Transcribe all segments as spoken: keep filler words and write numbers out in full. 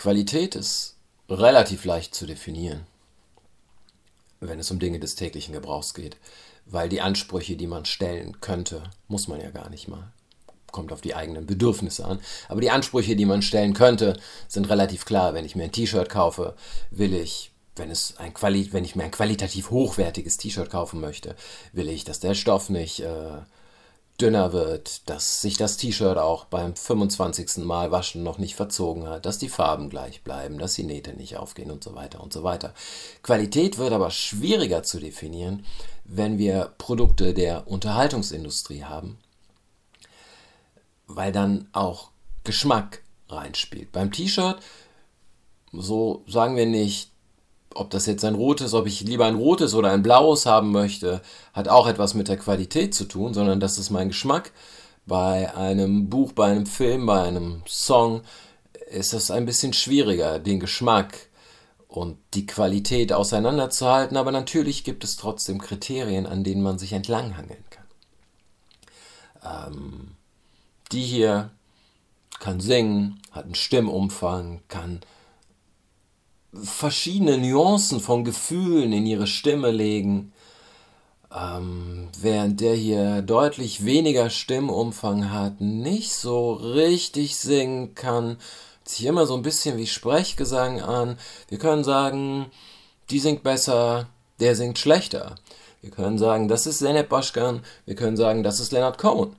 Qualität ist relativ leicht zu definieren, wenn es um Dinge des täglichen Gebrauchs geht, weil die Ansprüche, die man stellen könnte, muss man ja gar nicht mal. Kommt auf die eigenen Bedürfnisse an. Aber die Ansprüche, die man stellen könnte, sind relativ klar. Wenn ich mir ein T-Shirt kaufe, will ich, wenn, es ein Quali- wenn ich mir ein qualitativ hochwertiges T-Shirt kaufen möchte, will ich, dass der Stoff nicht äh, dünner wird, dass sich das T-Shirt auch beim fünfundzwanzigsten Mal waschen noch nicht verzogen hat, dass die Farben gleich bleiben, dass die Nähte nicht aufgehen und so weiter und so weiter. Qualität wird aber schwieriger zu definieren, wenn wir Produkte der Unterhaltungsindustrie haben, weil dann auch Geschmack reinspielt. Beim T-Shirt, so sagen wir nicht, ob das jetzt ein rotes, ob ich lieber ein rotes oder ein blaues haben möchte, hat auch etwas mit der Qualität zu tun, sondern das ist mein Geschmack. Bei einem Buch, bei einem Film, bei einem Song ist das ein bisschen schwieriger, den Geschmack und die Qualität auseinanderzuhalten, aber natürlich gibt es trotzdem Kriterien, an denen man sich entlanghangeln kann. Ähm... Die hier kann singen, hat einen Stimmumfang, kann verschiedene Nuancen von Gefühlen in ihre Stimme legen, ähm, während der hier deutlich weniger Stimmumfang hat, nicht so richtig singen kann, hört sich immer so ein bisschen wie Sprechgesang an. Wir können sagen, die singt besser, der singt schlechter. Wir können sagen, das ist Zeynep Başkan, wir können sagen, das ist Leonard Cohen.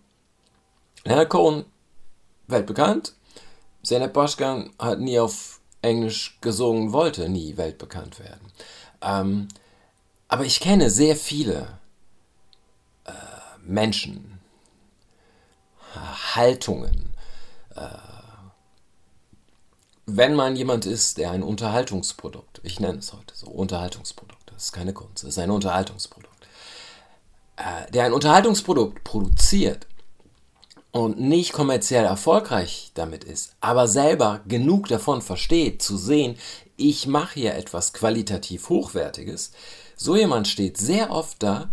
Leonard Cohen, weltbekannt. Zeynep Başkan hat nie auf Englisch gesungen, wollte nie weltbekannt werden. Ähm, aber ich kenne sehr viele äh, Menschen, Haltungen. Äh, wenn man jemand ist, der ein Unterhaltungsprodukt, ich nenne es heute so, Unterhaltungsprodukt, das ist keine Kunst, das ist ein Unterhaltungsprodukt, äh, der ein Unterhaltungsprodukt produziert, und nicht kommerziell erfolgreich damit ist, aber selber genug davon versteht, zu sehen, ich mache hier etwas qualitativ Hochwertiges, so jemand steht sehr oft da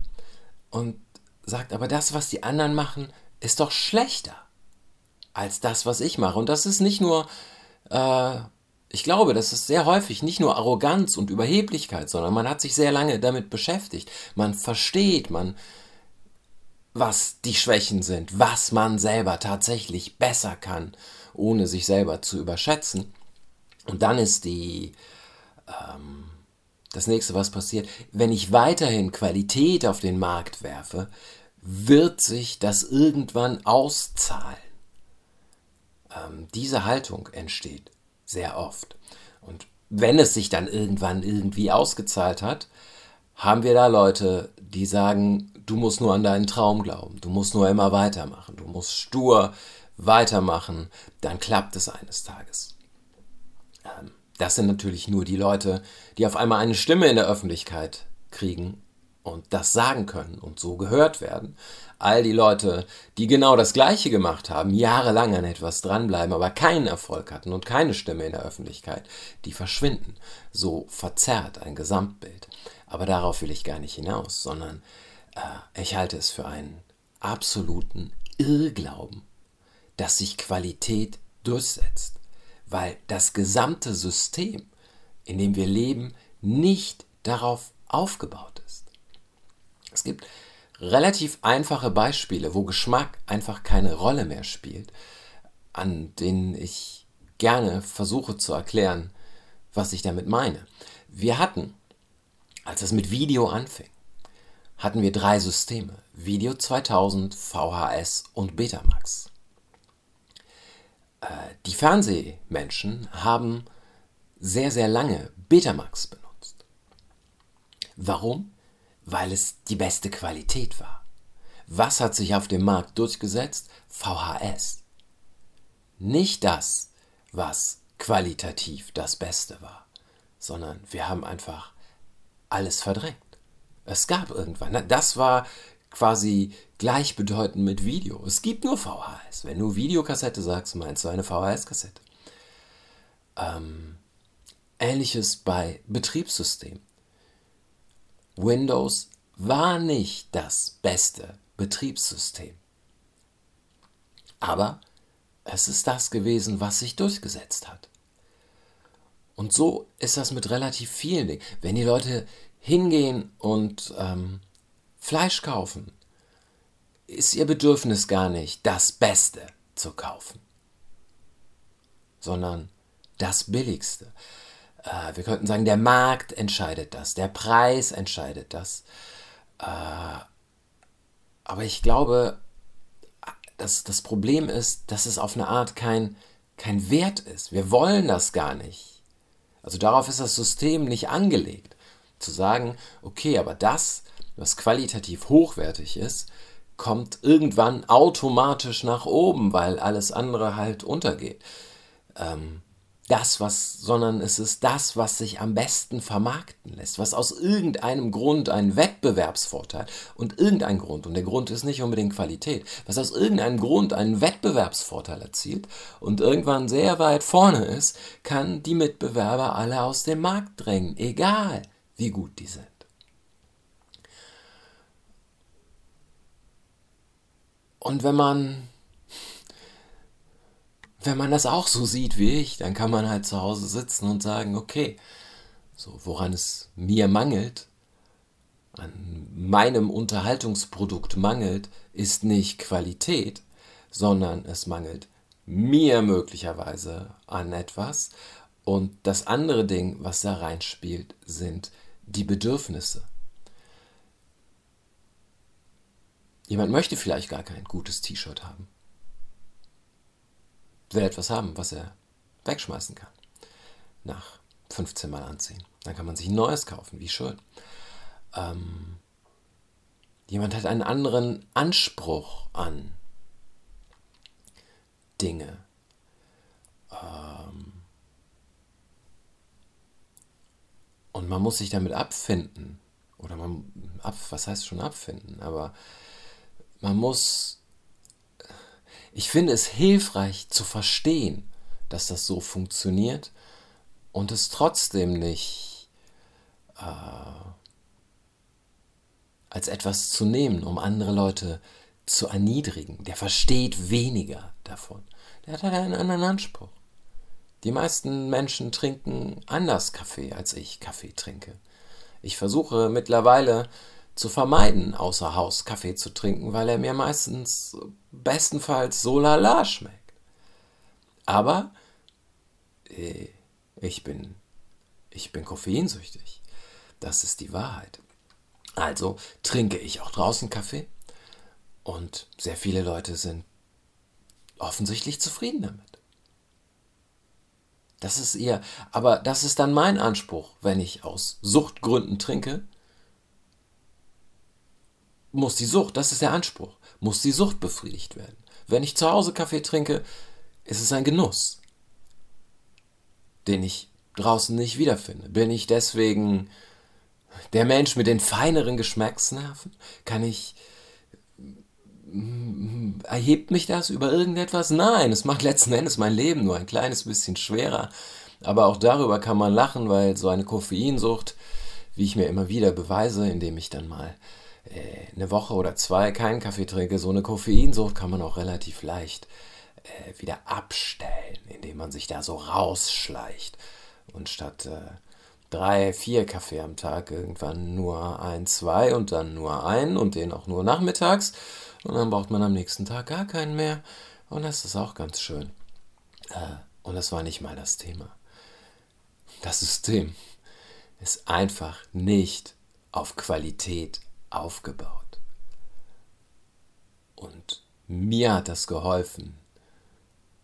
und sagt, aber das, was die anderen machen, ist doch schlechter als das, was ich mache. Und das ist nicht nur, äh, ich glaube, das ist sehr häufig nicht nur Arroganz und Überheblichkeit, sondern man hat sich sehr lange damit beschäftigt. Man versteht, man was die Schwächen sind, was man selber tatsächlich besser kann, ohne sich selber zu überschätzen. Und dann ist die ähm, das nächste, was passiert, wenn ich weiterhin Qualität auf den Markt werfe, wird sich das irgendwann auszahlen. Ähm, diese Haltung entsteht sehr oft. Und wenn es sich dann irgendwann irgendwie ausgezahlt hat, haben wir da Leute, die sagen, du musst nur an deinen Traum glauben, du musst nur immer weitermachen, du musst stur weitermachen, dann klappt es eines Tages. Das sind natürlich nur die Leute, die auf einmal eine Stimme in der Öffentlichkeit kriegen und das sagen können und so gehört werden. All die Leute, die genau das Gleiche gemacht haben, jahrelang an etwas dranbleiben, aber keinen Erfolg hatten und keine Stimme in der Öffentlichkeit, die verschwinden. So verzerrt ein Gesamtbild. Aber darauf will ich gar nicht hinaus, sondern äh, ich halte es für einen absoluten Irrglauben, dass sich Qualität durchsetzt, weil das gesamte System, in dem wir leben, nicht darauf aufgebaut ist. Es gibt relativ einfache Beispiele, wo Geschmack einfach keine Rolle mehr spielt, an denen ich gerne versuche zu erklären, was ich damit meine. Wir hatten, als es mit Video anfing, hatten wir drei Systeme: Video zweitausend, V H S und Betamax. Äh, die Fernsehmenschen haben sehr, sehr lange Betamax benutzt. Warum? Weil es die beste Qualität war. Was hat sich auf dem Markt durchgesetzt? V H S. Nicht das, was qualitativ das Beste war, sondern wir haben einfach alles verdrängt. Es gab irgendwann, das war quasi gleichbedeutend mit Video. Es gibt nur V H S. Wenn du Videokassette sagst, meinst du eine V H S-Kassette. Ähm, ähnliches bei Betriebssystemen. Windows war nicht das beste Betriebssystem. Aber es ist das gewesen, was sich durchgesetzt hat. Und so ist das mit relativ vielen Dingen. Wenn die Leute hingehen und ähm, Fleisch kaufen, ist ihr Bedürfnis gar nicht, das Beste zu kaufen, sondern das Billigste. Äh, wir könnten sagen, der Markt entscheidet das, der Preis entscheidet das. Äh, aber ich glaube, dass das Problem ist, dass es auf eine Art kein, kein Wert ist. Wir wollen das gar nicht. Also darauf ist das System nicht angelegt, zu sagen, okay, aber das, was qualitativ hochwertig ist, kommt irgendwann automatisch nach oben, weil alles andere halt untergeht. Ähm, das, was, sondern es ist das, was sich am besten vermarkten lässt, was aus irgendeinem Grund einen Wettbewerbsvorteil und irgendein Grund, und der Grund ist nicht unbedingt Qualität, was aus irgendeinem Grund einen Wettbewerbsvorteil erzielt und irgendwann sehr weit vorne ist, kann die Mitbewerber alle aus dem Markt drängen, egal wie gut die sind. Und wenn man Wenn man das auch so sieht wie ich, dann kann man halt zu Hause sitzen und sagen, okay, so woran es mir mangelt, an meinem Unterhaltungsprodukt mangelt, ist nicht Qualität, sondern es mangelt mir möglicherweise an etwas. Und das andere Ding, was da reinspielt, sind die Bedürfnisse. Jemand möchte vielleicht gar kein gutes T-Shirt haben. Will etwas haben, was er wegschmeißen kann. Nach fünfzehn Mal anziehen. Dann kann man sich ein neues kaufen. Wie schön. Ähm, jemand hat einen anderen Anspruch an Dinge. Ähm, und man muss sich damit abfinden. Oder man... Ab, was heißt schon abfinden? Aber man muss... Ich finde es hilfreich zu verstehen, dass das so funktioniert und es trotzdem nicht äh, als etwas zu nehmen, um andere Leute zu erniedrigen. Der versteht weniger davon. Der hat halt einen anderen Anspruch. Die meisten Menschen trinken anders Kaffee, als ich Kaffee trinke. Ich versuche mittlerweile zu vermeiden, außer Haus Kaffee zu trinken, weil er mir meistens bestenfalls so lala schmeckt. Aber äh, ich bin ich bin koffeinsüchtig. Das ist die Wahrheit. Also trinke ich auch draußen Kaffee und sehr viele Leute sind offensichtlich zufrieden damit. Das ist ihr, aber das ist dann mein Anspruch, wenn ich aus Suchtgründen trinke, muss die Sucht, das ist der Anspruch, muss die Sucht befriedigt werden. Wenn ich zu Hause Kaffee trinke, ist es ein Genuss, den ich draußen nicht wiederfinde. Bin ich deswegen der Mensch mit den feineren Geschmacksnerven? Kann ich, erhebt mich das über irgendetwas? Nein, es macht letzten Endes mein Leben nur ein kleines bisschen schwerer. Aber auch darüber kann man lachen, weil so eine Koffeinsucht, wie ich mir immer wieder beweise, indem ich dann mal eine Woche oder zwei keinen Kaffee trinke, so eine Koffeinsucht kann man auch relativ leicht äh, wieder abstellen, indem man sich da so rausschleicht und statt äh, drei, vier Kaffee am Tag irgendwann nur ein, zwei und dann nur einen und den auch nur nachmittags und dann braucht man am nächsten Tag gar keinen mehr und das ist auch ganz schön. Äh, und das war nicht mal das Thema. Das System ist einfach nicht auf Qualität aufgebaut. Und mir hat das geholfen,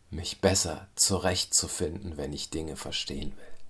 mich besser zurechtzufinden, wenn ich Dinge verstehen will.